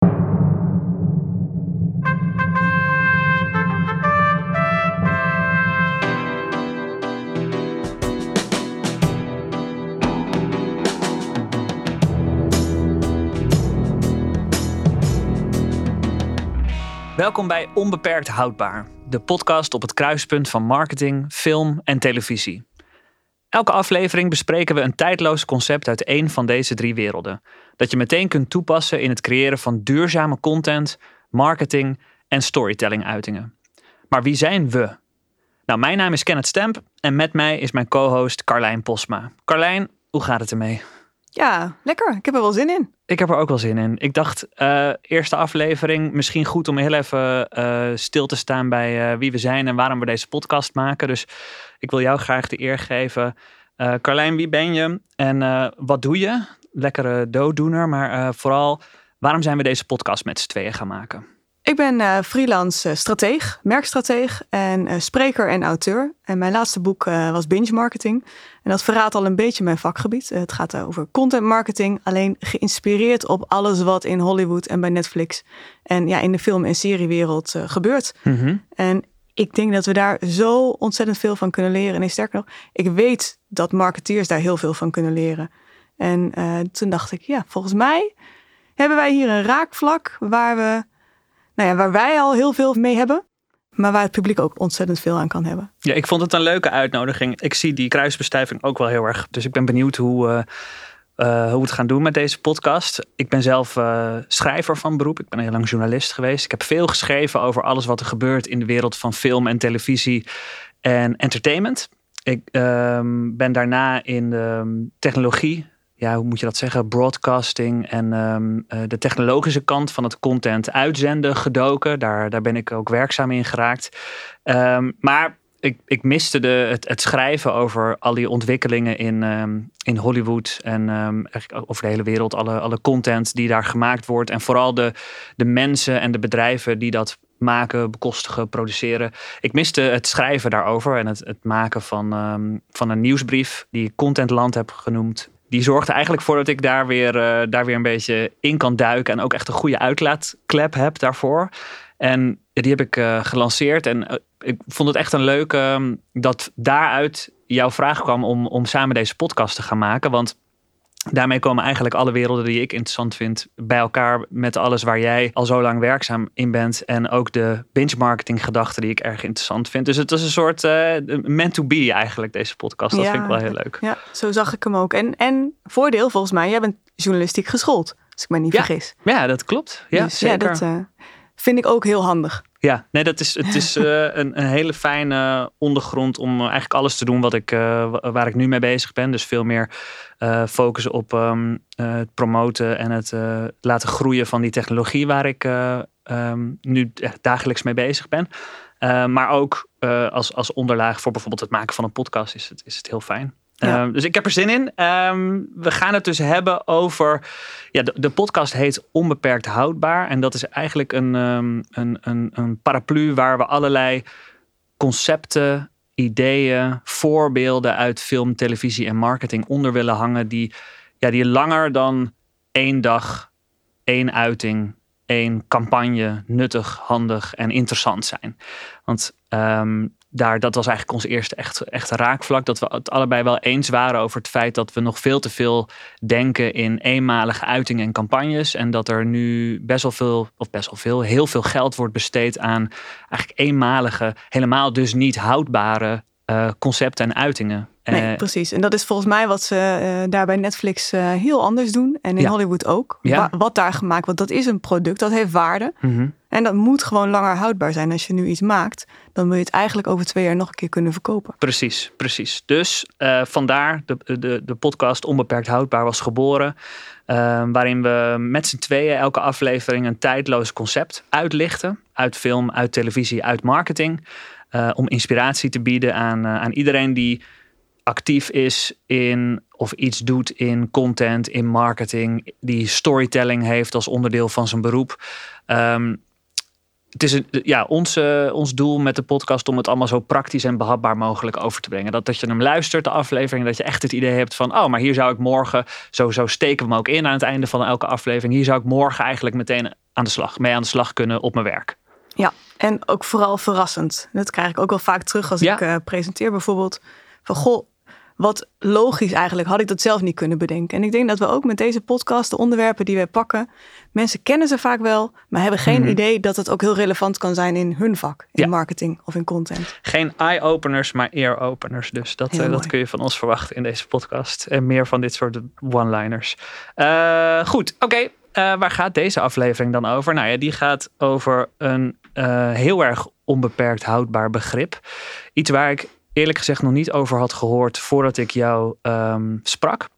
Welkom bij Onbeperkt Houdbaar, de podcast op het kruispunt van marketing, film en televisie. Elke aflevering bespreken we een tijdloos concept uit één van deze drie werelden, dat je meteen kunt toepassen in het creëren van duurzame content, marketing en storytelling-uitingen. Maar wie zijn we? Nou, mijn naam is Kenneth Stemp en met mij is mijn co-host Carlijn Posma. Carlijn, hoe gaat het ermee? Ja, lekker. Ik heb er wel zin in. Ik heb er ook wel zin in. Ik dacht, eerste aflevering, misschien goed om heel even stil te staan bij wie we zijn en waarom we deze podcast maken. Dus ik wil jou graag de eer geven. Carlijn, wie ben je en wat doe je? Lekkere dooddoener, maar vooral, waarom zijn we deze podcast met z'n tweeën gaan maken? Ik ben freelance strateeg, merkstrateeg en spreker en auteur. En mijn laatste boek was Binge Marketing. En dat verraadt al een beetje mijn vakgebied. Het gaat over content marketing, alleen geïnspireerd op alles wat in Hollywood en bij Netflix en ja, in de film- en seriewereld gebeurt. Mm-hmm. En ik denk dat we daar zo ontzettend veel van kunnen leren. En sterker nog, ik weet dat marketeers daar heel veel van kunnen leren. En toen dacht ik, ja, volgens mij hebben wij hier een raakvlak waar we... Nou ja, waar wij al heel veel mee hebben, maar waar het publiek ook ontzettend veel aan kan hebben. Ja, ik vond het een leuke uitnodiging. Ik zie die kruisbestuiving ook wel heel erg. Dus ik ben benieuwd hoe we het gaan doen met deze podcast. Ik ben zelf schrijver van beroep. Ik ben heel lang journalist geweest. Ik heb veel geschreven over alles wat er gebeurt in de wereld van film en televisie en entertainment. Ik ben daarna in technologie. Ja, hoe moet je dat zeggen? Broadcasting en de technologische kant van het content uitzenden gedoken. Daar ben ik ook werkzaam in geraakt. Maar ik miste het schrijven over al die ontwikkelingen in Hollywood. En eigenlijk over de hele wereld. Alle content die daar gemaakt wordt. En vooral de mensen en de bedrijven die dat maken, bekostigen, produceren. Ik miste het schrijven daarover. En het maken van een nieuwsbrief die ik Contentland heb genoemd. Die zorgt er eigenlijk voor dat ik daar weer een beetje in kan duiken. En ook echt een goede uitlaatklep heb daarvoor. En die heb ik gelanceerd. En ik vond het echt een leuke dat daaruit jouw vraag kwam om samen deze podcast te gaan maken. Want daarmee komen eigenlijk alle werelden die ik interessant vind bij elkaar. Met alles waar jij al zo lang werkzaam in bent. En ook de binge marketing gedachten die ik erg interessant vind. Dus het is een soort meant to be eigenlijk, deze podcast. Dat vind ik wel heel leuk. Ja, zo zag ik hem ook. En voordeel volgens mij, jij bent journalistiek geschoold. Als ik me niet vergis. Ja, dat klopt. Ja, dus, zeker. Ja, dat vind ik ook heel handig. Ja, nee, het is een hele fijne ondergrond om eigenlijk alles te doen waar ik nu mee bezig ben. Dus veel meer focussen op het promoten en het laten groeien van die technologie waar ik nu dagelijks mee bezig ben. Maar ook als onderlaag voor bijvoorbeeld het maken van een podcast is het heel fijn. Ja. Dus ik heb er zin in. We gaan het dus hebben over... Ja, de podcast heet Onbeperkt Houdbaar. En dat is eigenlijk een paraplu waar we allerlei concepten, ideeën, voorbeelden uit film, televisie en marketing onder willen hangen. Die langer dan één dag, één uiting, één campagne nuttig, handig en interessant zijn. Want... dat was eigenlijk ons eerste echte raakvlak. Dat we het allebei wel eens waren over het feit dat we nog veel te veel denken in eenmalige uitingen en campagnes. En dat er nu heel veel geld wordt besteed aan eigenlijk eenmalige, helemaal dus niet houdbare concepten en uitingen. Nee, precies. En dat is volgens mij wat ze daar bij Netflix heel anders doen. En in Hollywood ook. Ja. Wat daar gemaakt wordt, dat is een product. Dat heeft waarde. Mm-hmm. En dat moet gewoon langer houdbaar zijn. Als je nu iets maakt, dan wil je het eigenlijk over 2 jaar nog een keer kunnen verkopen. Precies. Dus vandaar de podcast Onbeperkt Houdbaar was geboren. Waarin we met z'n tweeën elke aflevering een tijdloos concept uitlichten. Uit film, uit televisie, uit marketing. Om inspiratie te bieden aan iedereen die... actief is in of iets doet in content, in marketing, die storytelling heeft als onderdeel van zijn beroep. Het is ons doel met de podcast om het allemaal zo praktisch en behapbaar mogelijk over te brengen. Dat je hem luistert, de aflevering, dat je echt het idee hebt van... oh, maar hier zou ik morgen, zo steken we hem ook in aan het einde van elke aflevering... hier zou ik morgen eigenlijk meteen aan de slag kunnen op mijn werk. Ja, en ook vooral verrassend. Dat krijg ik ook wel vaak terug als ik presenteer bijvoorbeeld. Van goh, wat logisch eigenlijk, had ik dat zelf niet kunnen bedenken. En ik denk dat we ook met deze podcast, de onderwerpen die wij pakken... mensen kennen ze vaak wel, maar hebben geen idee... dat het ook heel relevant kan zijn in hun vak, in marketing of in content. Geen eye-openers, maar ear-openers. Dus dat kun je van ons verwachten in deze podcast. En meer van dit soort one-liners. Goed, oké. Waar gaat deze aflevering dan over? Nou ja, die gaat over een heel erg onbeperkt houdbaar begrip. Iets waar ik eerlijk gezegd nog niet over had gehoord voordat ik jou sprak.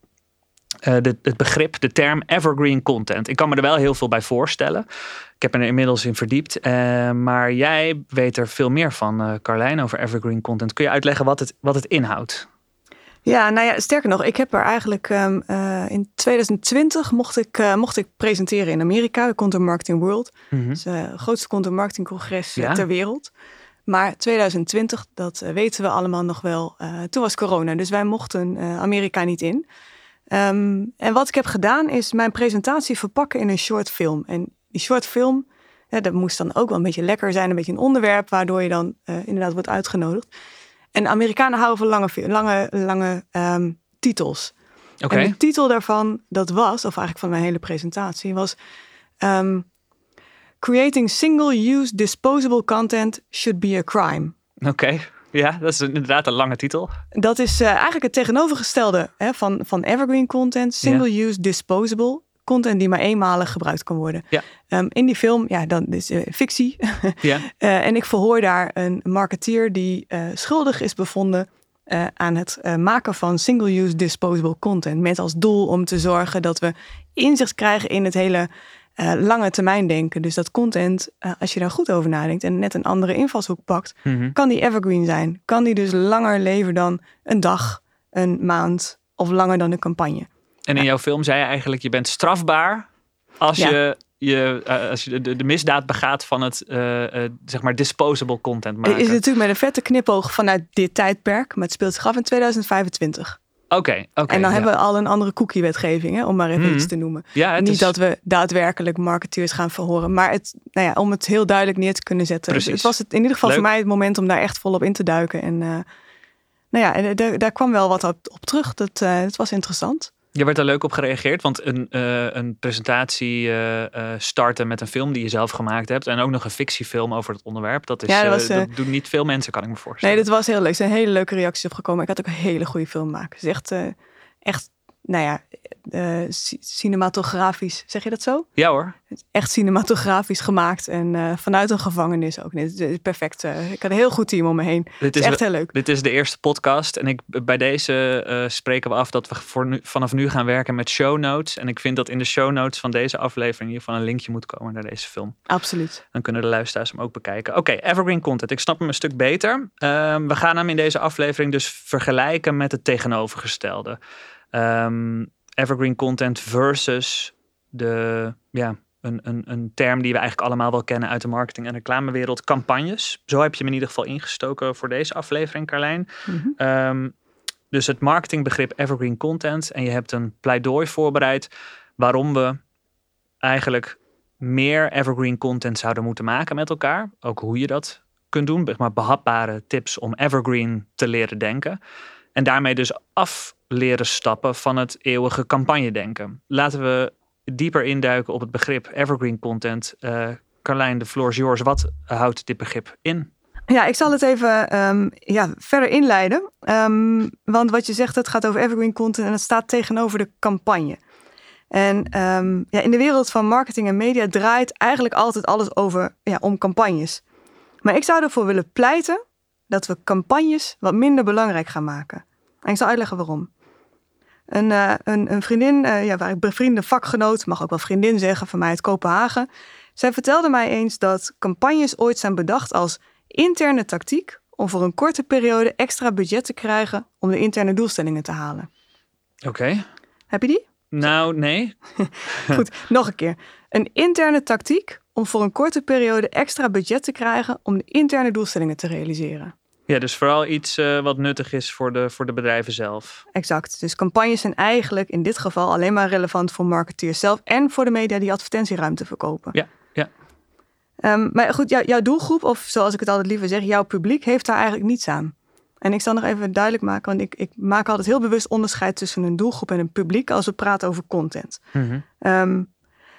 Het begrip, de term evergreen content. Ik kan me er wel heel veel bij voorstellen. Ik heb me er inmiddels in verdiept. Maar jij weet er veel meer van, Carlijn, over evergreen content. Kun je uitleggen wat het inhoudt? Ja, nou ja, sterker nog, ik heb er eigenlijk in 2020 mocht ik presenteren in Amerika, de Content Marketing World. Mm-hmm. Dus het grootste content marketing congres ter wereld. Maar 2020, dat weten we allemaal nog wel, toen was corona. Dus wij mochten Amerika niet in. En wat ik heb gedaan is mijn presentatie verpakken in een short film. En die short film, dat moest dan ook wel een beetje lekker zijn, een beetje een onderwerp, waardoor je dan inderdaad wordt uitgenodigd. En Amerikanen houden van lange titels. Okay. En de titel daarvan, van mijn hele presentatie, was... Creating single-use disposable content should be a crime. Oké, ja, dat is inderdaad een lange titel. Dat is eigenlijk het tegenovergestelde van evergreen content. Single-use disposable content die maar eenmalig gebruikt kan worden. Ja. In die film, dan is fictie. Ja. En ik verhoor daar een marketeer die schuldig is bevonden... aan het maken van single-use disposable content. Met als doel om te zorgen dat we inzicht krijgen in het hele... lange termijn denken. Dus dat content, als je daar goed over nadenkt... en net een andere invalshoek pakt... kan die evergreen zijn. Kan die dus langer leven dan een dag, een maand... of langer dan een campagne. En in jouw film zei je eigenlijk... je bent strafbaar als je de misdaad begaat... van het zeg maar disposable content maken. Het is natuurlijk met een vette knipoog vanuit dit tijdperk... maar het speelt zich af in 2025. Oké. En dan hebben we al een andere cookie-wetgeving, om maar even iets te noemen. Ja, niet dat we daadwerkelijk marketeers gaan verhoren, maar om het heel duidelijk neer te kunnen zetten. Dus het was in ieder geval voor mij het moment om daar echt volop in te duiken. En daar kwam wel wat op terug. Dat was interessant. Je werd daar leuk op gereageerd, want een presentatie starten met een film die je zelf gemaakt hebt... en ook nog een fictiefilm over het onderwerp, dat doen niet veel mensen, kan ik me voorstellen. Nee, dat was heel leuk. Er zijn hele leuke reacties op gekomen. Ik had ook een hele goede film maken. Het is echt cinematografisch, zeg je dat zo? Ja hoor. Echt cinematografisch gemaakt en vanuit een gevangenis ook. Nee, het is perfect. Ik had een heel goed team om me heen. Het is echt heel leuk. Dit is de eerste podcast en bij deze spreken we af dat we vanaf nu gaan werken met show notes. En ik vind dat in de show notes van deze aflevering hiervan een linkje moet komen naar deze film. Absoluut. Dan kunnen de luisteraars hem ook bekijken. Oké, evergreen content. Ik snap hem een stuk beter. We gaan hem in deze aflevering dus vergelijken met het tegenovergestelde. Evergreen content versus een term die we eigenlijk allemaal wel kennen uit de marketing- en reclamewereld, campagnes. Zo heb je hem in ieder geval ingestoken voor deze aflevering, Carlijn. Mm-hmm. Dus het marketingbegrip evergreen content. En je hebt een pleidooi voorbereid waarom we eigenlijk meer evergreen content zouden moeten maken met elkaar. Ook hoe je dat kunt doen. Maar behapbare tips om evergreen te leren denken. En daarmee dus af leren stappen van het eeuwige campagnedenken. Laten we dieper induiken op het begrip evergreen content. Carlijn, de floor is yours. Wat houdt dit begrip in? Ja, ik zal het even verder inleiden. Want wat je zegt, het gaat over evergreen content en het staat tegenover de campagne. En in de wereld van marketing en media draait eigenlijk altijd alles over om campagnes. Maar ik zou ervoor willen pleiten dat we campagnes wat minder belangrijk gaan maken. En ik zal uitleggen waarom. Een vriendin, waar ik bevriende vakgenoot, mag ook wel vriendin zeggen, van mij uit Kopenhagen. Zij vertelde mij eens dat campagnes ooit zijn bedacht als interne tactiek om voor een korte periode extra budget te krijgen om de interne doelstellingen te halen. Oké. Heb je die? Nou, nee. Goed, nog een keer. Een interne tactiek om voor een korte periode extra budget te krijgen om de interne doelstellingen te realiseren. Ja, dus vooral iets wat nuttig is voor de bedrijven zelf. Exact. Dus campagnes zijn eigenlijk in dit geval alleen maar relevant voor marketeers zelf en voor de media die advertentieruimte verkopen. Ja, ja. Maar goed, jouw doelgroep, of zoals ik het altijd liever zeg, jouw publiek heeft daar eigenlijk niets aan. En ik zal nog even duidelijk maken, want ik maak altijd heel bewust onderscheid tussen een doelgroep en een publiek als we praten over content. Mm-hmm.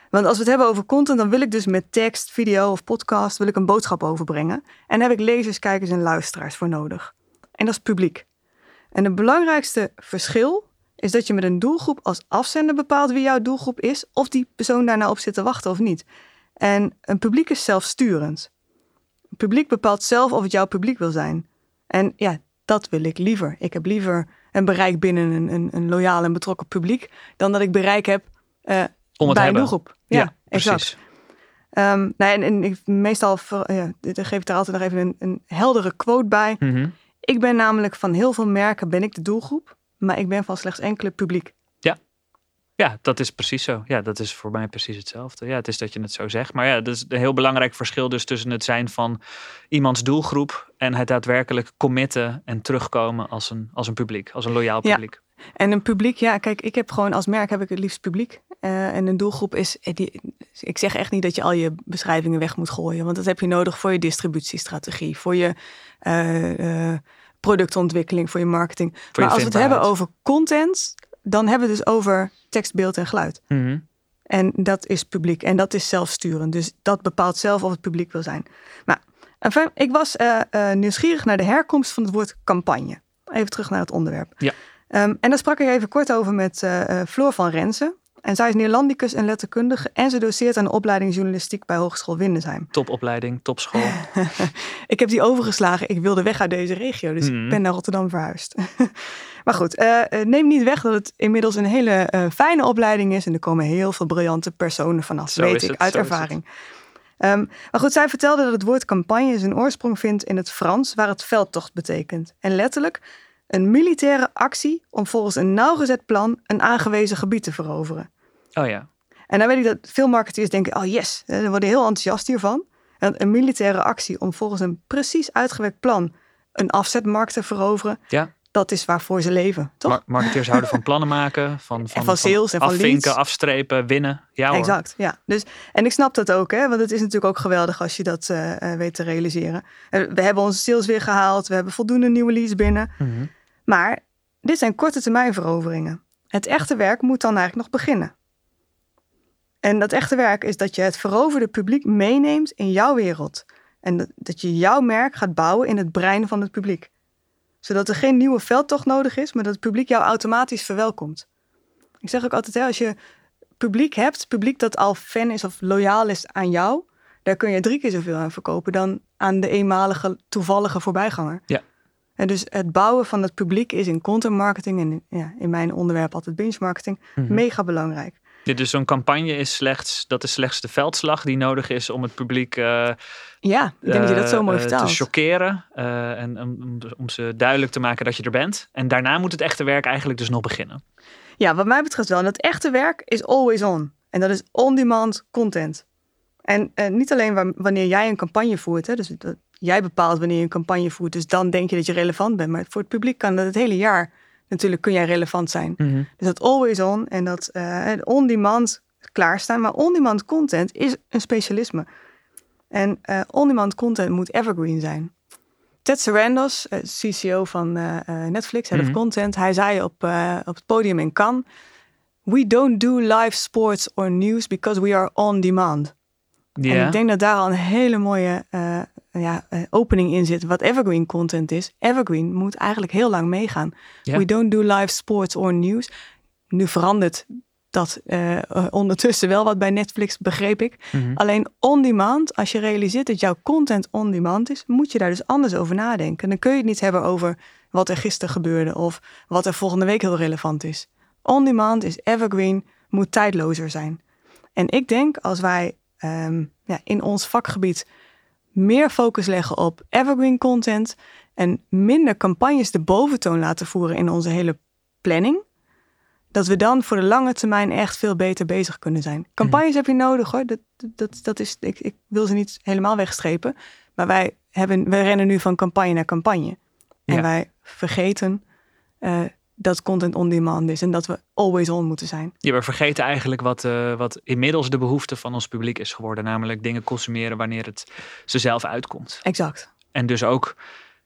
Want als we het hebben over content, dan wil ik dus met tekst, video of podcast wil ik een boodschap overbrengen. En daar heb ik lezers, kijkers en luisteraars voor nodig. En dat is publiek. En het belangrijkste verschil is dat je met een doelgroep als afzender bepaalt wie jouw doelgroep is, of die persoon daarna op zit te wachten of niet. En een publiek is zelfsturend. Een publiek bepaalt zelf of het jouw publiek wil zijn. En ja, dat wil ik liever. Ik heb liever een bereik binnen een loyaal en betrokken publiek dan dat ik bereik heb bij een doelgroep. Ja, exact. Meestal geef ik daar altijd nog even een heldere quote bij. Mm-hmm. Ik ben namelijk van heel veel merken ben ik de doelgroep, maar ik ben van slechts enkele publiek. Ja, dat is precies zo. Ja, dat is voor mij precies hetzelfde. Ja, het is dat je het zo zegt. Maar ja, dat is een heel belangrijk verschil dus tussen het zijn van iemands doelgroep en het daadwerkelijk committen en terugkomen als een publiek, als een loyaal publiek. Ja. En een publiek, ja, kijk, ik heb gewoon als merk heb ik het liefst publiek. En een doelgroep is, ik zeg echt niet dat je al je beschrijvingen weg moet gooien, want dat heb je nodig voor je distributiestrategie, voor je productontwikkeling, voor je marketing. Maar als we het hebben over content, dan hebben we het dus over tekst, beeld en geluid. Mm-hmm. En dat is publiek. En dat is zelfsturend. Dus dat bepaalt zelf of het publiek wil zijn. Maar enfin, ik was nieuwsgierig naar de herkomst van het woord campagne. Even terug naar het onderwerp. Ja. En daar sprak ik even kort over met Floor van Rensen. En zij is Neerlandicus en letterkundige. En ze doseert aan de opleiding journalistiek bij Hogeschool Windesheim. Topopleiding, topschool. Ik heb die overgeslagen. Ik wilde weg uit deze regio. Dus ik ben naar Rotterdam verhuisd. Maar goed, neem niet weg dat het inmiddels een hele fijne opleiding is. En er komen heel veel briljante personen vanaf. Zo weet ik, uit ervaring. Maar goed, zij vertelde dat het woord campagne zijn oorsprong vindt in het Frans, waar het veldtocht betekent. En letterlijk een militaire actie om volgens een nauwgezet plan een aangewezen gebied te veroveren. Oh ja. En dan weet ik dat veel marketeers denken, oh yes, ze worden heel enthousiast hiervan. En een militaire actie om volgens een precies uitgewerkt plan een afzetmarkt te veroveren. Ja. Dat is waarvoor ze leven, toch? Marketeers houden van plannen maken, van sales, van afvinken, afstrepen, winnen. Ja hoor. Exact, ja. Dus, en ik snap dat ook, hè, want het is natuurlijk ook geweldig als je dat weet te realiseren. We hebben onze sales weer gehaald, we hebben voldoende nieuwe leads binnen. Mm-hmm. Maar dit zijn korte termijn veroveringen. Het echte werk moet dan eigenlijk nog beginnen. En dat echte werk is dat je het veroverde publiek meeneemt in jouw wereld. En dat je jouw merk gaat bouwen in het brein van het publiek. Zodat er geen nieuwe veldtocht nodig is, maar dat het publiek jou automatisch verwelkomt. Ik zeg ook altijd, hè, als je publiek hebt, publiek dat al fan is of loyaal is aan jou, daar kun je 3 keer zoveel aan verkopen dan aan de eenmalige toevallige voorbijganger. Ja. En dus het bouwen van het publiek is in content marketing en ja, in mijn onderwerp altijd binge marketing, mega belangrijk. Ja, dus zo'n campagne is slechts de veldslag die nodig is om het publiek ik denk dat je dat zo mooi vertaalt. Te shockeren en om ze duidelijk te maken dat je er bent. En daarna moet het echte werk eigenlijk dus nog beginnen. Ja, wat mij betreft wel. En dat echte werk is always on. En dat is on-demand content. En niet alleen wanneer jij een campagne voert. Hè, dus dat jij bepaalt wanneer je een campagne voert. Dus dan denk je dat je relevant bent. Maar voor het publiek kan dat het hele jaar. Natuurlijk kun jij relevant zijn. Mm-hmm. Dus dat always on en dat on-demand klaarstaan. Maar on-demand content is een specialisme. En on-demand content moet evergreen zijn. Ted Sarandos, CCO van Netflix, Head of Content. Hij zei op het podium in Cannes: "We don't do live sports or news because we are on demand." Yeah. En ik denk dat daar al een hele mooie opening in zit. Wat evergreen content is. Evergreen moet eigenlijk heel lang meegaan. Yeah. We don't do live sports or news. Nu verandert dat ondertussen wel wat bij Netflix, begreep ik. Mm-hmm. Alleen on demand, als je realiseert dat jouw content on demand is, moet je daar dus anders over nadenken. Dan kun je het niet hebben over wat er gisteren gebeurde of wat er volgende week heel relevant is. On demand is evergreen, moet tijdlozer zijn. En ik denk als wij in ons vakgebied meer focus leggen op evergreen content en minder campagnes de boventoon laten voeren in onze hele planning, dat we dan voor de lange termijn echt veel beter bezig kunnen zijn. Campagnes heb je nodig hoor. Ik wil ze niet helemaal wegstrepen. Maar we rennen nu van campagne naar campagne. En wij vergeten dat content on demand is en dat we always on moeten zijn. Ja, we vergeten eigenlijk wat inmiddels de behoefte van ons publiek is geworden. Namelijk dingen consumeren wanneer het ze zelf uitkomt. Exact. En dus ook...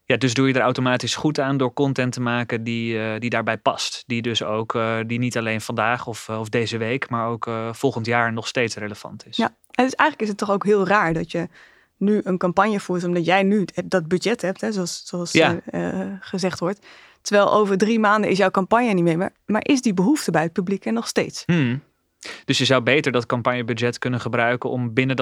Ja, dus doe je er automatisch goed aan door content te maken die daarbij past. Die dus ook die niet alleen vandaag of deze week, maar ook volgend jaar nog steeds relevant is. Ja, en dus eigenlijk is het toch ook heel raar dat je nu een campagne voert, omdat jij nu dat budget hebt, hè, zoals gezegd wordt. Terwijl over 3 maanden is jouw campagne niet meer, maar is die behoefte bij het publiek er nog steeds? Dus je zou beter dat campagnebudget kunnen gebruiken om binnen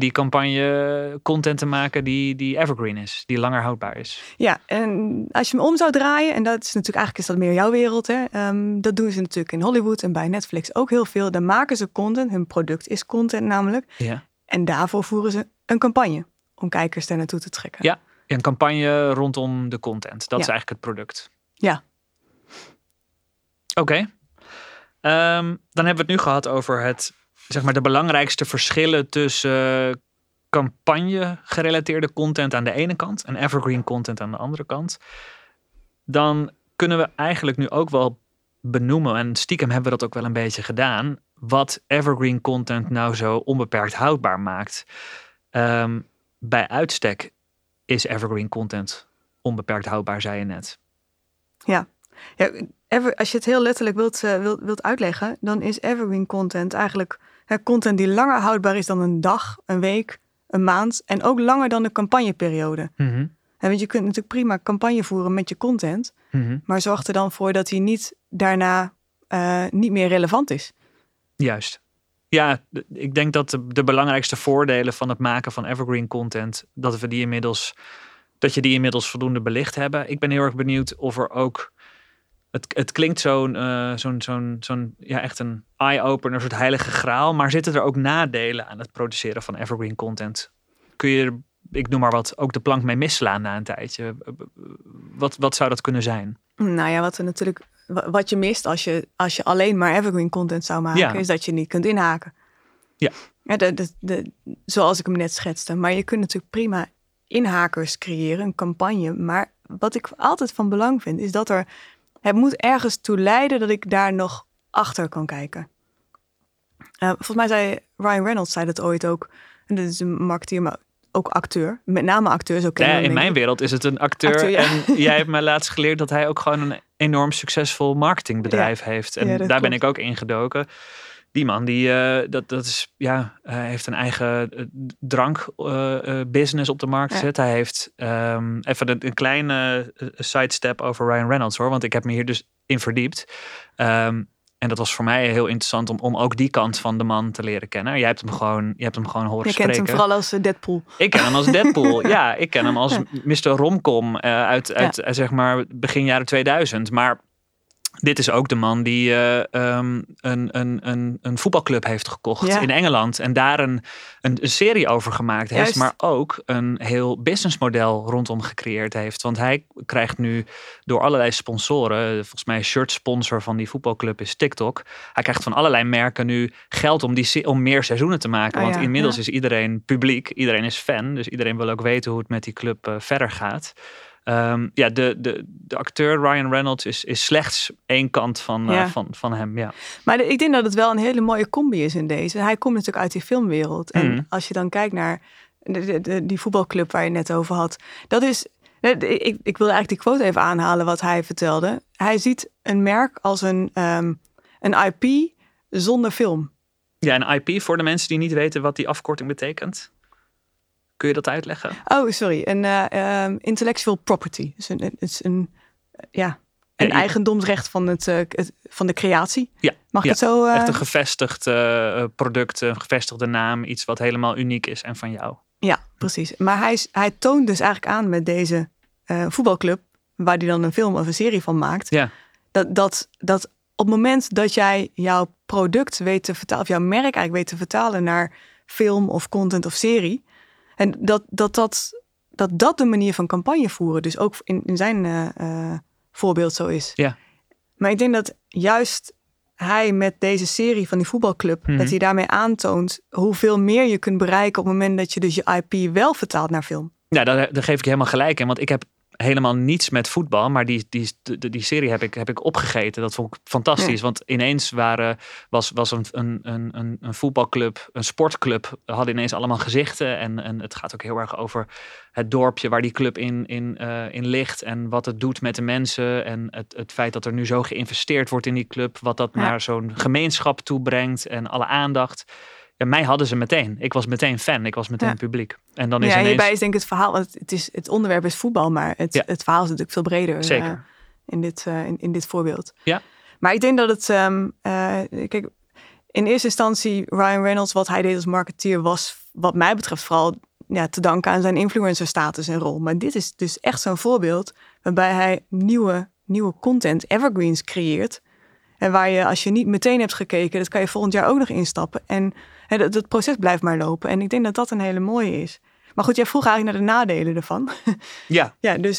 die campagne content te maken die evergreen is, die langer houdbaar is. Ja, en als je hem om zou draaien, en dat is natuurlijk eigenlijk is dat meer jouw wereld, hè? Dat doen ze natuurlijk in Hollywood en bij Netflix ook heel veel. Dan maken ze content, hun product is content namelijk. Ja. En daarvoor voeren ze een campagne om kijkers daar naartoe te trekken. Ja, een campagne rondom de content. Dat is eigenlijk het product. Ja. Oké. Dan hebben we het nu gehad over het... Zeg maar de belangrijkste verschillen tussen campagne-gerelateerde content aan de ene kant en evergreen content aan de andere kant. Dan kunnen we eigenlijk nu ook wel benoemen, en stiekem hebben we dat ook wel een beetje gedaan, wat evergreen content nou zo onbeperkt houdbaar maakt. Bij uitstek is evergreen content onbeperkt houdbaar, zei je net. Ja, als je het heel letterlijk wilt uitleggen, dan is evergreen content eigenlijk... Content die langer houdbaar is dan een dag, een week, een maand. En ook langer dan de campagneperiode. Mm-hmm. Want je kunt natuurlijk prima campagne voeren met je content. Mm-hmm. Maar zorg er dan voor dat die niet daarna niet meer relevant is. Juist. Ja, ik denk dat de belangrijkste voordelen van het maken van evergreen content... dat je die inmiddels voldoende belicht hebben. Ik ben heel erg benieuwd of er ook... Het klinkt zo'n echt een eye-opener, een soort heilige graal. Maar zitten er ook nadelen aan het produceren van evergreen content? Kun je er, ik noem maar wat, ook de plank mee misslaan na een tijdje? Wat zou dat kunnen zijn? Nou ja, wat je mist als je alleen maar evergreen content zou maken... is dat je niet kunt inhaken. Ja zoals ik hem net schetste. Maar je kunt natuurlijk prima inhakers creëren, een campagne. Maar wat ik altijd van belang vind, is dat er... Het moet ergens toe leiden dat ik daar nog achter kan kijken. Volgens mij zei Ryan Reynolds dat ooit ook. En dat is een marketeer, maar ook acteur. Met name acteurs ook. Ja, in mijn wereld is het een acteur. Ja. En jij hebt mij laatst geleerd dat hij ook gewoon een enorm succesvol marketingbedrijf heeft. En daar ben ik ook ingedoken. Die man, heeft een eigen drankbusiness op de markt gezet. Hij heeft even een kleine sidestep over Ryan Reynolds hoor. Want ik heb me hier dus in verdiept. En dat was voor mij heel interessant om ook die kant van de man te leren kennen. Je hebt hem gewoon horen spreken. Je kent hem vooral als Deadpool. Ik ken hem als Deadpool. Ja, ik ken hem als Mr. Romcom uit zeg maar begin jaren 2000. Maar... Dit is ook de man die een voetbalclub heeft gekocht in Engeland. En daar een serie over gemaakt heeft. Juist. Maar ook een heel businessmodel rondom gecreëerd heeft. Want hij krijgt nu door allerlei sponsoren. Volgens mij shirt sponsor van die voetbalclub is TikTok. Hij krijgt van allerlei merken nu geld om meer seizoenen te maken. Want inmiddels is iedereen publiek. Iedereen is fan. Dus iedereen wil ook weten hoe het met die club verder gaat. De acteur Ryan Reynolds is slechts één kant van hem. Ja. Maar ik denk dat het wel een hele mooie combi is in deze. Hij komt natuurlijk uit die filmwereld. En als je dan kijkt naar die voetbalclub waar je net over had. Dat is, ik wil eigenlijk die quote even aanhalen wat hij vertelde. Hij ziet een merk als een IP zonder film. Ja, een IP voor de mensen die niet weten wat die afkorting betekent. Kun je dat uitleggen? Oh, sorry. Een intellectual property. Dus een eigendomsrecht van van de creatie. Ja, mag ik het zo? Echt een gevestigd product, een gevestigde naam. Iets wat helemaal uniek is en van jou. Ja, precies. Maar hij toont dus eigenlijk aan met deze voetbalclub... waar hij dan een film of een serie van maakt... Ja. Dat op het moment dat jij jouw product weet te vertalen... of jouw merk eigenlijk weet te vertalen naar film of content of serie... En dat de manier van campagne voeren dus ook in zijn voorbeeld zo is. Ja. Maar ik denk dat juist hij met deze serie van die voetbalclub... Mm-hmm. dat hij daarmee aantoont hoeveel meer je kunt bereiken... op het moment dat je dus je IP wel vertaalt naar film. Ja, daar geef ik je helemaal gelijk in. Want ik heb helemaal niets met voetbal. Maar die serie heb ik opgegeten. Dat vond ik fantastisch. Ja. Want ineens was een voetbalclub, een sportclub... hadden ineens allemaal gezichten. En het gaat ook heel erg over het dorpje waar die club in ligt. En wat het doet met de mensen. En het feit dat er nu zo geïnvesteerd wordt in die club. Wat dat naar zo'n gemeenschap toebrengt. En alle aandacht. Ja, mij hadden ze meteen. Ik was meteen fan. Ik was meteen publiek. En dan is ineens... hierbij is denk ik het verhaal... Het onderwerp is voetbal, maar het verhaal is natuurlijk veel breder. Zeker. In dit voorbeeld. Ja. Maar ik denk dat het... kijk, in eerste instantie Ryan Reynolds, wat hij deed als marketeer... was wat mij betreft vooral te danken aan zijn influencer status en rol. Maar dit is dus echt zo'n voorbeeld... waarbij hij nieuwe content, evergreens, creëert... En waar je, als je niet meteen hebt gekeken... dat kan je volgend jaar ook nog instappen. En dat proces blijft maar lopen. En ik denk dat dat een hele mooie is. Maar goed, jij vroeg eigenlijk naar de nadelen ervan. Ja. Dus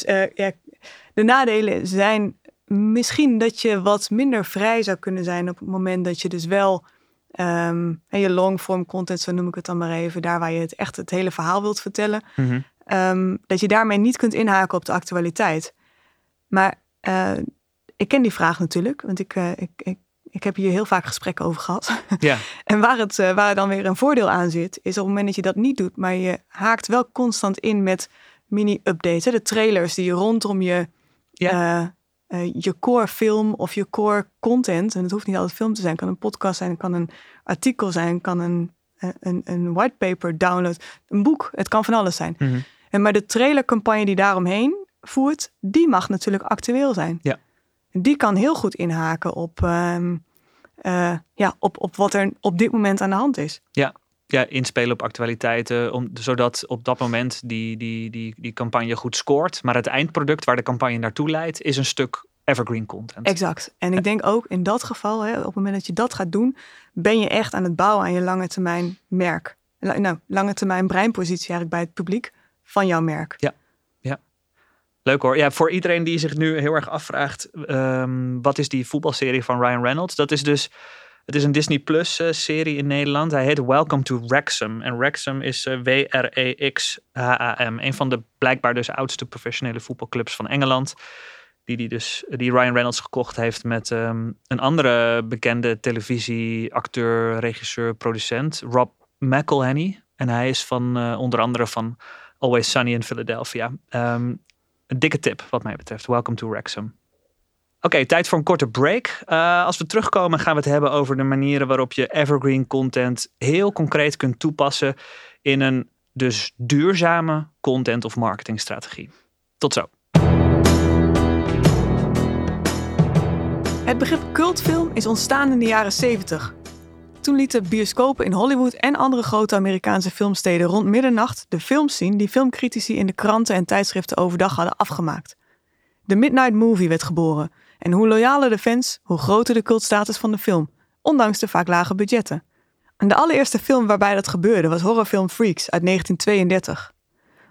de nadelen zijn misschien dat je wat minder vrij zou kunnen zijn... op het moment dat je dus wel... je longform content, zo noem ik het dan maar even... daar waar je het hele verhaal wilt vertellen... Mm-hmm. Dat je daarmee niet kunt inhaken op de actualiteit. Maar... ik ken die vraag natuurlijk, want ik heb hier heel vaak gesprekken over gehad. Ja. En waar dan weer een voordeel aan zit, is op het moment dat je dat niet doet, maar je haakt wel constant in met mini-updates. Hè? De trailers die je rondom je core film of je core content, en het hoeft niet altijd film te zijn, kan een podcast zijn, kan een artikel zijn, kan een whitepaper download, een boek, het kan van alles zijn. Mm-hmm. Maar de trailercampagne die daaromheen voert, die mag natuurlijk actueel zijn. Ja. Die kan heel goed inhaken op wat er op dit moment aan de hand is. Ja, inspelen op actualiteiten. Zodat op dat moment die campagne goed scoort. Maar het eindproduct waar de campagne naartoe leidt, is een stuk evergreen content. Exact. En ik denk ook in dat geval, op het moment dat je dat gaat doen, ben je echt aan het bouwen aan je lange termijn merk. Lange termijn breinpositie eigenlijk bij het publiek van jouw merk. Ja. Leuk hoor. Ja, voor iedereen die zich nu heel erg afvraagt... wat is die voetbalserie van Ryan Reynolds? Dat is dus... Het is een Disney Plus serie in Nederland. Hij heet Welcome to Wrexham. En Wrexham is W-R-E-X-H-A-M. Een van de blijkbaar dus oudste professionele voetbalclubs van Engeland. Die Ryan Reynolds gekocht heeft met een andere bekende televisieacteur, regisseur, producent. Rob McElhenney. En hij is van onder andere van Always Sunny in Philadelphia. Een dikke tip wat mij betreft. Welcome to Wrexham. Oké, tijd voor een korte break. Als we terugkomen gaan we het hebben over de manieren waarop je evergreen content heel concreet kunt toepassen in een dus duurzame content of marketingstrategie. Tot zo. Het begrip cultfilm is ontstaan in de jaren 70. Toen lieten bioscopen in Hollywood en andere grote Amerikaanse filmsteden rond middernacht de films zien die filmcritici in de kranten en tijdschriften overdag hadden afgemaakt. De Midnight Movie werd geboren en hoe loyaler de fans, hoe groter de cultstatus van de film, ondanks de vaak lage budgetten. En de allereerste film waarbij dat gebeurde was horrorfilm Freaks uit 1932.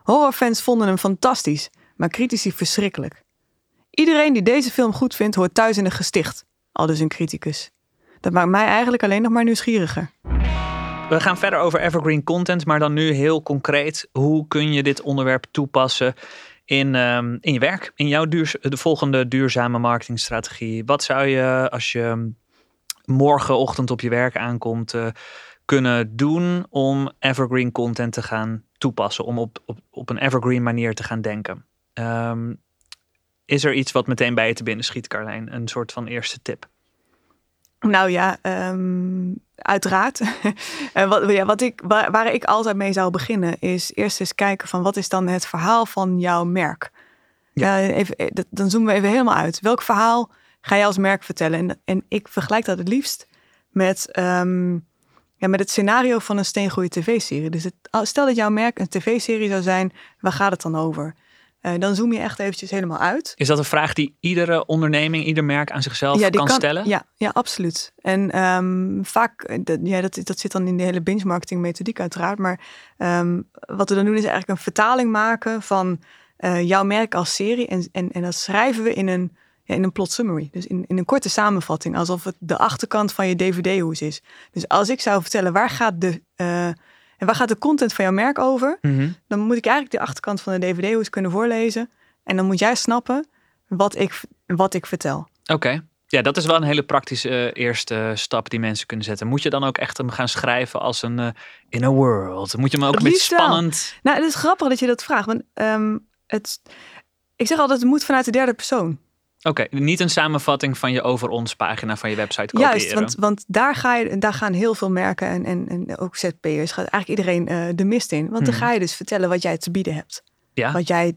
Horrorfans vonden hem fantastisch, maar critici verschrikkelijk. Iedereen die deze film goed vindt hoort thuis in een gesticht, aldus een criticus. Dat maakt mij eigenlijk alleen nog maar nieuwsgieriger. We gaan verder over evergreen content, maar dan nu heel concreet. Hoe kun je dit onderwerp toepassen in je werk? In jouw volgende duurzame marketingstrategie? Wat zou je, als je morgenochtend op je werk aankomt, kunnen doen om evergreen content te gaan toepassen? Om op een evergreen manier te gaan denken? Is er iets wat meteen bij je te binnen schiet, Carlijn? Een soort van eerste tip? Nou ja, uiteraard. Waar ik altijd mee zou beginnen is eerst eens kijken van wat is dan het verhaal van jouw merk. Ja. Dan zoomen we even helemaal uit. Welk verhaal ga jij als merk vertellen? En ik vergelijk dat het liefst met het scenario van een steengoede tv-serie. Dus stel dat jouw merk een tv-serie zou zijn, waar gaat het dan over? Dan zoom je echt eventjes helemaal uit. Is dat een vraag die iedere onderneming, ieder merk aan zichzelf kan stellen? Ja, absoluut. En vaak, dat zit dan in de hele binge marketing methodiek uiteraard. Maar wat we dan doen is eigenlijk een vertaling maken van jouw merk als serie. En dat schrijven we in een ja, in een plot summary. Dus in een korte samenvatting. Alsof het de achterkant van je DVD-hoes is. Dus als ik zou vertellen, waar gaat de content van jouw merk over? Mm-hmm. Dan moet ik eigenlijk de achterkant van de DVD-hoes kunnen voorlezen. En dan moet jij snappen wat ik vertel. Oké. Ja, dat is wel een hele praktische eerste stap die mensen kunnen zetten. Moet je dan ook echt hem gaan schrijven als een inner world? Moet je hem ook een beetje spannend... Wel. Nou, het is grappig dat je dat vraagt. Want ik zeg altijd, het moet vanuit de derde persoon. Oké, niet een samenvatting van je over ons pagina van je website kopiëren. Juist, want daar gaan heel veel merken en ook ZP'ers, gaat eigenlijk iedereen de mist in. Want dan ga je dus vertellen wat jij te bieden hebt. Ja. Wat jij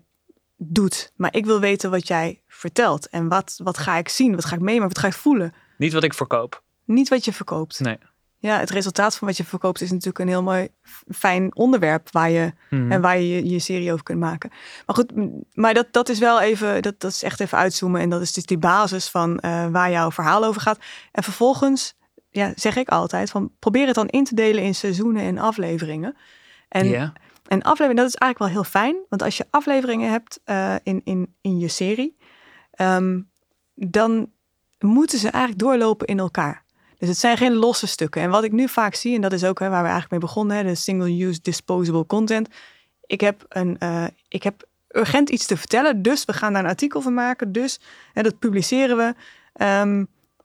doet. Maar ik wil weten wat jij vertelt. En wat ga ik zien? Wat ga ik meemaken? Wat ga ik voelen? Niet wat ik verkoop. Niet wat je verkoopt. Nee. Ja, het resultaat van wat je verkoopt is natuurlijk een heel mooi fijn onderwerp waar je serie over kunt maken. Maar goed, dat is wel even, dat is echt even uitzoomen. En dat is dus die basis van waar jouw verhaal over gaat. En vervolgens, ja, zeg ik altijd, van probeer het dan in te delen in seizoenen en afleveringen. En afleveringen, dat is eigenlijk wel heel fijn. Want als je afleveringen hebt in je serie, dan moeten ze eigenlijk doorlopen in elkaar. Dus het zijn geen losse stukken. En wat ik nu vaak zie, en dat is ook waar we eigenlijk mee begonnen, de single-use disposable content. Ik heb urgent iets te vertellen, dus we gaan daar een artikel van maken. Dus dat publiceren we.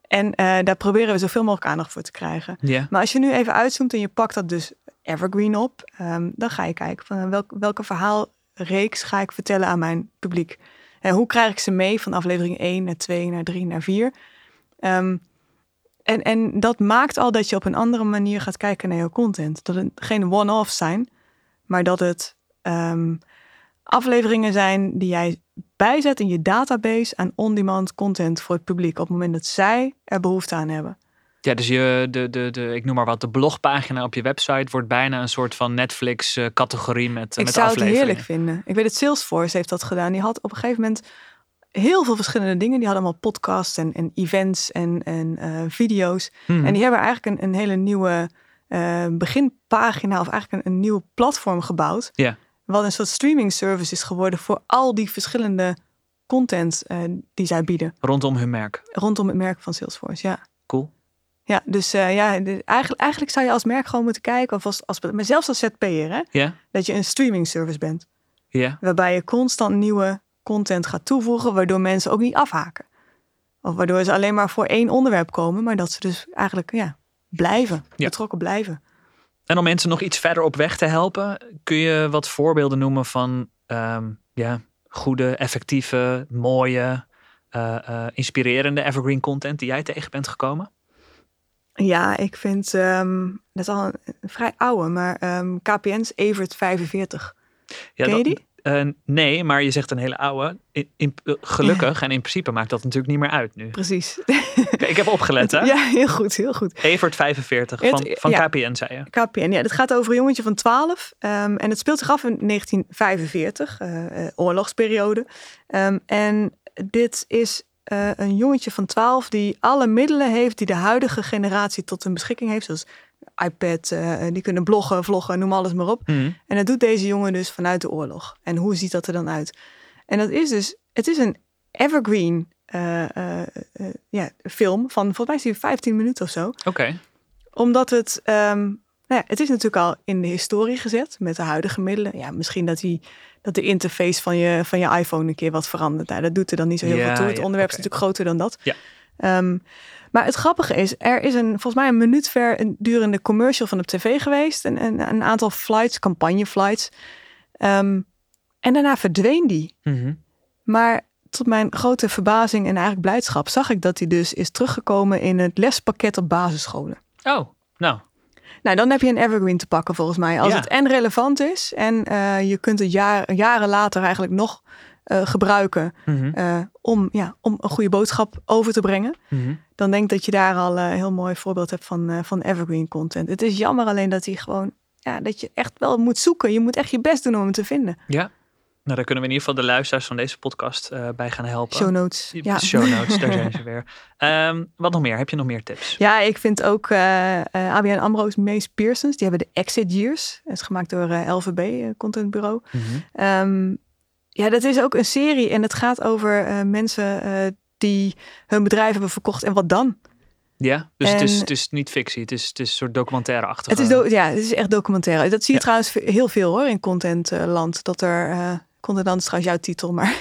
En daar proberen we zoveel mogelijk aandacht voor te krijgen. Yeah. Maar als je nu even uitzoomt en je pakt dat dus evergreen op, dan ga je kijken van welke verhaalreeks ga ik vertellen aan mijn publiek. En hoe krijg ik ze mee van aflevering 1 naar 2 naar 3 naar 4... En dat maakt al dat je op een andere manier gaat kijken naar jouw content. Dat het geen one-offs zijn, maar dat het afleveringen zijn die jij bijzet in je database aan on-demand content voor het publiek. Op het moment dat zij er behoefte aan hebben. Ja, dus ik noem maar wat, de blogpagina op je website wordt bijna een soort van Netflix-categorie met afleveringen. Ik zou het heerlijk vinden. Ik weet dat Salesforce heeft dat gedaan. Die had op een gegeven moment heel veel verschillende dingen. Die hadden allemaal podcasts en events en video's. En die hebben eigenlijk een hele nieuwe beginpagina of eigenlijk een nieuw platform gebouwd. Yeah. Wat een soort streaming service is geworden voor al die verschillende content die zij bieden. Rondom hun merk. Rondom het merk van Salesforce, ja. Cool. Ja, dus eigenlijk zou je als merk gewoon moeten kijken, of maar zelfs als ZP'er, hè? Yeah. Dat je een streaming service bent. Ja. Yeah. Waarbij je constant nieuwe content gaat toevoegen, waardoor mensen ook niet afhaken. Of waardoor ze alleen maar voor één onderwerp komen, maar dat ze dus eigenlijk betrokken blijven. En om mensen nog iets verder op weg te helpen, kun je wat voorbeelden noemen van goede, effectieve, mooie, inspirerende evergreen content die jij tegen bent gekomen? Ja, ik vind, dat is al een vrij oude, maar KPN's Evert 45. Ja, ken je die? Nee, maar je zegt een hele oude. Gelukkig en in principe maakt dat natuurlijk niet meer uit nu. Precies. Ik heb opgelet, hè? Ja, heel goed, heel goed. Evert 45 van KPN, zei je. KPN, ja. Dat gaat over een jongetje van 12. En het speelt zich af in 1945, oorlogsperiode. En dit is een jongetje van 12 die alle middelen heeft die de huidige generatie tot hun beschikking heeft. Zoals iPad, die kunnen bloggen, vloggen, noem alles maar op. Mm. En dat doet deze jongen dus vanuit de oorlog. En hoe ziet dat er dan uit? En dat is dus, het is een evergreen film van, volgens mij is die 15 minuten of zo. Oké. Omdat het, het is natuurlijk al in de historie gezet met de huidige middelen. Ja, misschien dat de interface van je iPhone een keer wat verandert. Nou, dat doet er dan niet zo heel veel toe. Het onderwerp is natuurlijk groter dan dat. Ja. Maar het grappige is, er is volgens mij een minuut durende commercial van op tv geweest. Een aantal flights, campagneflights. En daarna verdween die. Mm-hmm. Maar tot mijn grote verbazing en eigenlijk blijdschap zag ik dat die dus is teruggekomen in het lespakket op basisscholen. Oh, nou. Nou, dan heb je een evergreen te pakken volgens mij. Als het en relevant is en je kunt het jaren later eigenlijk nog gebruiken om een goede boodschap over te brengen. Mm-hmm. Dan denk ik dat je daar al een heel mooi voorbeeld hebt van evergreen content. Het is jammer alleen dat hij gewoon, dat je echt wel moet zoeken. Je moet echt je best doen om hem te vinden. Ja, nou daar kunnen we in ieder geval de luisteraars van deze podcast bij gaan helpen. Show notes, daar zijn ze weer. Wat nog meer? Heb je nog meer tips? Ja, ik vind ook ABN AMRO's Mees Pearson's. Die hebben de Exit Years. Dat is gemaakt door LVB, contentbureau. Mm-hmm. Ja, dat is ook een serie en het gaat over mensen die hun bedrijf hebben verkocht. En wat dan? Ja, dus het is niet fictie. Het is een soort documentaire-achtige. Het is echt documentaire. Dat zie je trouwens heel veel hoor in Contentland. Dat er... Contentland is trouwens jouw titel, maar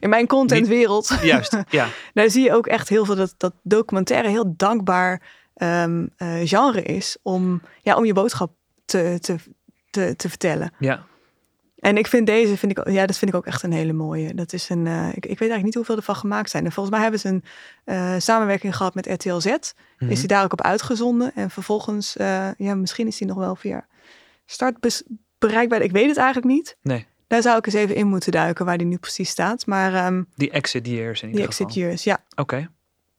in mijn contentwereld. Juist, ja. Daar zie je ook echt heel veel dat documentaire heel dankbaar genre is om je boodschap te vertellen. Ja. En ik vind deze, dat vind ik ook echt een hele mooie. Dat is een, ik weet eigenlijk niet hoeveel ervan gemaakt zijn. En volgens mij hebben ze een samenwerking gehad met RTLZ. Mm-hmm. Is die daar ook op uitgezonden. En vervolgens, misschien is die nog wel via start bereikbaar. Ik weet het eigenlijk niet. Nee. Daar zou ik eens even in moeten duiken waar die nu precies staat. Maar, die Exit Years in ieder geval. Die Exit Years, ja.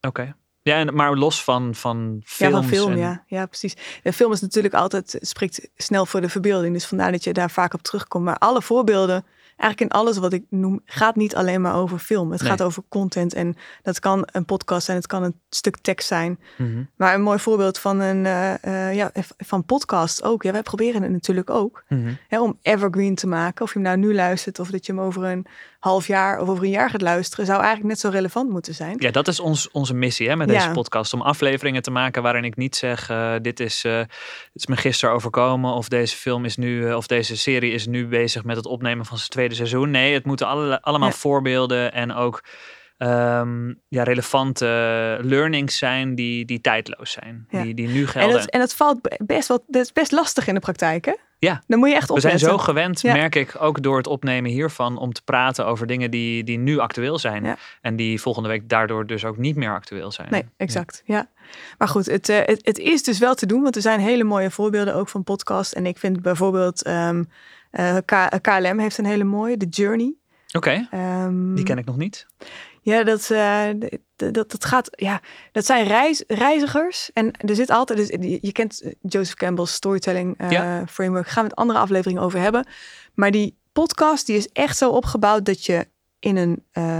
Oké. Ja, maar los van films. Ja, van film, en... ja, precies. De film is natuurlijk altijd, spreekt snel voor de verbeelding. Dus vandaar dat je daar vaak op terugkomt. Maar alle voorbeelden, eigenlijk in alles wat ik noem, gaat niet alleen maar over film. Het gaat over content en dat kan een podcast zijn. Het kan een stuk tekst zijn. Mm-hmm. Maar een mooi voorbeeld van een podcast ook. Ja, wij proberen het natuurlijk ook. Mm-hmm. Om evergreen te maken. Of je hem nou nu luistert of dat je hem over een half jaar of over een jaar gaat luisteren. Zou eigenlijk net zo relevant moeten zijn. Ja, dat is onze missie met deze podcast. Om afleveringen te maken waarin ik niet zeg... Dit is me gisteren overkomen. Of deze film is nu... of deze serie is nu bezig met het opnemen van zijn tweede seizoen. Nee, het moeten allemaal voorbeelden en ook relevante learnings zijn die tijdloos zijn. Ja. Die nu gelden. En dat valt best lastig in de praktijk, hè? Ja, dan moet je echt opletten. We zijn zo gewend, merk ik, ook door het opnemen hiervan... om te praten over dingen die nu actueel zijn. Ja. En die volgende week daardoor dus ook niet meer actueel zijn. Nee, exact. Ja. Maar goed, het is dus wel te doen. Want er zijn hele mooie voorbeelden ook van podcasts. En ik vind bijvoorbeeld... KLM heeft een hele mooie, The Journey. Oké, die ken ik nog niet. Ja, dat gaat... Ja, dat zijn reizigers. En er zit altijd... Dus je kent Joseph Campbell's storytelling framework. Gaan we het andere afleveringen over hebben. Maar die podcast, die is echt zo opgebouwd... dat je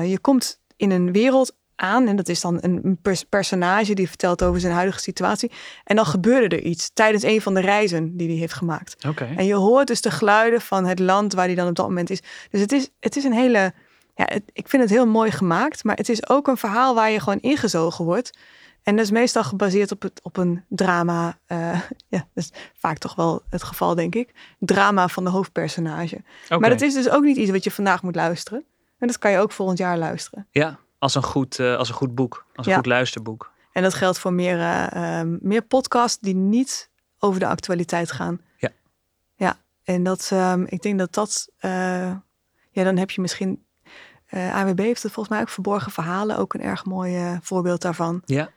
je komt in een wereld aan. En dat is dan een personage... die vertelt over zijn huidige situatie. En dan gebeurde er iets tijdens een van de reizen... die hij heeft gemaakt. Okay. En je hoort dus de geluiden van het land... waar hij dan op dat moment is. Dus het is een hele... Ja, ik vind het heel mooi gemaakt, maar het is ook een verhaal waar je gewoon ingezogen wordt. En dat is meestal gebaseerd op een drama. Dat is vaak toch wel het geval, denk ik. Drama van de hoofdpersonage. Okay. Maar dat is dus ook niet iets wat je vandaag moet luisteren. En dat kan je ook volgend jaar luisteren. Ja, als een goed boek. Als een goed luisterboek. En dat geldt voor meer podcasts die niet over de actualiteit gaan. Ja. Ja, en dat, ik denk dat... dan heb je misschien... ANWB heeft het volgens mij ook verborgen verhalen. Ook een erg mooi voorbeeld daarvan. Ja.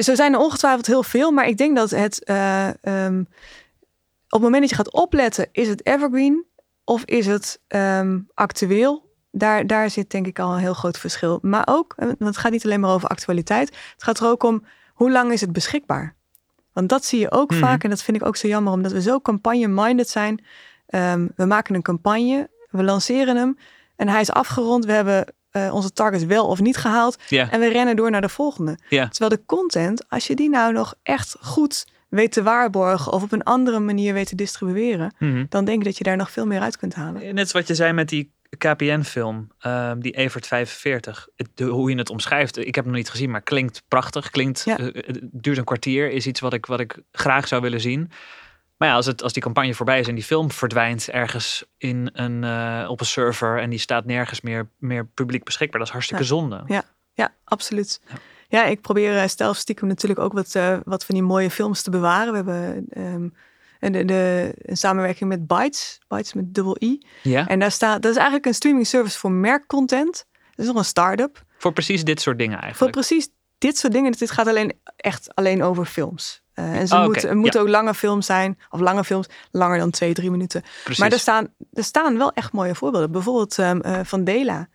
Zo zijn er ongetwijfeld heel veel. Maar ik denk dat het... op het moment dat je gaat opletten... is het evergreen of is het actueel? Daar zit denk ik al een heel groot verschil. Maar ook, want het gaat niet alleen maar over actualiteit. Het gaat er ook om, hoe lang is het beschikbaar? Want dat zie je ook vaak. En dat vind ik ook zo jammer. Omdat we zo campagne-minded zijn. We maken een campagne... We lanceren hem en hij is afgerond. We hebben onze target wel of niet gehaald. Yeah. En we rennen door naar de volgende. Yeah. Terwijl de content, als je die nou nog echt goed weet te waarborgen... of op een andere manier weet te distribueren... Mm-hmm. dan denk ik dat je daar nog veel meer uit kunt halen. Net zoals wat je zei met die KPN-film, die Evert 45. Hoe je het omschrijft, ik heb hem nog niet gezien... maar klinkt prachtig, duurt een kwartier... is iets wat ik graag zou willen zien... Maar ja, als die campagne voorbij is en die film verdwijnt ergens in op een server... en die staat nergens meer publiek beschikbaar, dat is hartstikke zonde. Ja, absoluut. Ja, ik probeer zelf stiekem natuurlijk ook wat van die mooie films te bewaren. We hebben een samenwerking met Bytes met /i. Ja. En dat is eigenlijk een streaming service voor merkcontent. Dat is nog een start-up. Voor precies dit soort dingen eigenlijk. Dit gaat alleen over films. En ze moeten ook lange films zijn. Of lange films, langer dan 2-3 minuten. Precies. Maar er staan wel echt mooie voorbeelden. Bijvoorbeeld van Dela.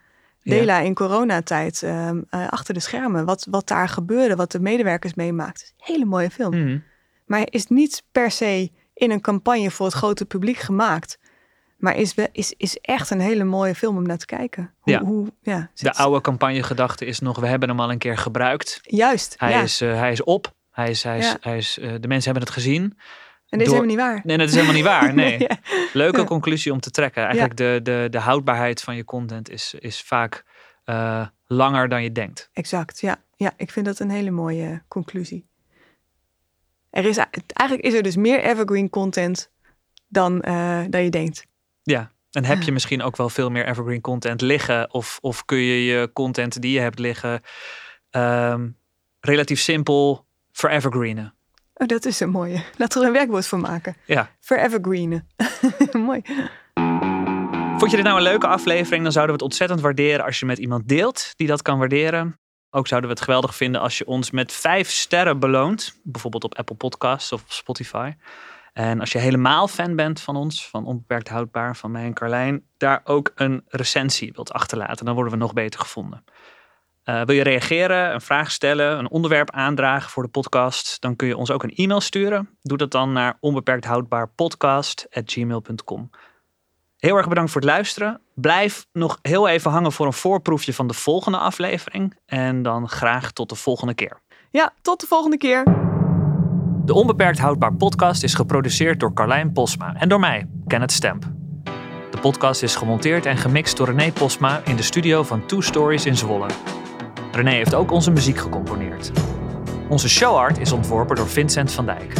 Dela in coronatijd. Achter de schermen. Wat daar gebeurde. Wat de medewerkers meemaakten. Hele mooie film. Mm-hmm. Maar is niet per se in een campagne voor het grote publiek gemaakt. Maar is echt een hele mooie film om naar te kijken. De oude campagnegedachte is nog... we hebben hem al een keer gebruikt. Juist. Hij is op. De mensen hebben het gezien. En dit is helemaal niet waar. Nee, dat is helemaal niet waar. Nee. Ja. Leuke conclusie om te trekken. Eigenlijk de houdbaarheid van je content is vaak langer dan je denkt. Exact, ja. Ik vind dat een hele mooie conclusie. Eigenlijk is er dus meer evergreen content dan je denkt. Ja, en heb je misschien ook wel veel meer evergreen content liggen. Of kun je content die je hebt liggen relatief simpel forevergreenen. Oh, dat is een mooie. Laten we er een werkwoord van maken. Ja. Forevergreenen. Mooi. Vond je dit nou een leuke aflevering? Dan zouden we het ontzettend waarderen als je met iemand deelt die dat kan waarderen. Ook zouden we het geweldig vinden als je ons met 5 sterren beloont. Bijvoorbeeld op Apple Podcasts of op Spotify. En als je helemaal fan bent van ons, van Onbeperkt Houdbaar, van mij en Carlijn, daar ook een recensie wilt achterlaten. Dan worden we nog beter gevonden. Wil je reageren, een vraag stellen, een onderwerp aandragen voor de podcast? Dan kun je ons ook een e-mail sturen. Doe dat dan naar onbeperkthoudbaarpodcast@gmail.com. Heel erg bedankt voor het luisteren. Blijf nog heel even hangen voor een voorproefje van de volgende aflevering. En dan graag tot de volgende keer. Ja, tot de volgende keer. De Onbeperkt Houdbaar podcast is geproduceerd door Carlijn Posma en door mij, Kenneth Stemp. De podcast is gemonteerd en gemixt door René Posma in de studio van Two Stories in Zwolle. René heeft ook onze muziek gecomponeerd. Onze showart is ontworpen door Vincent van Dijk.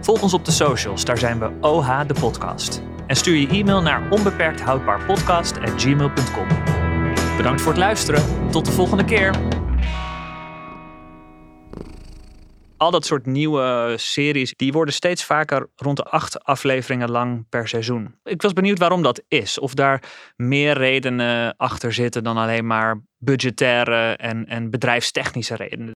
Volg ons op de socials, daar zijn we OH de podcast. En stuur je e-mail naar onbeperkthoudbaarpodcast@gmail.com. Bedankt voor het luisteren. Tot de volgende keer. Al dat soort nieuwe series, die worden steeds vaker rond de 8 afleveringen lang per seizoen. Ik was benieuwd waarom dat is. Of daar meer redenen achter zitten dan alleen maar budgettaire en bedrijfstechnische redenen.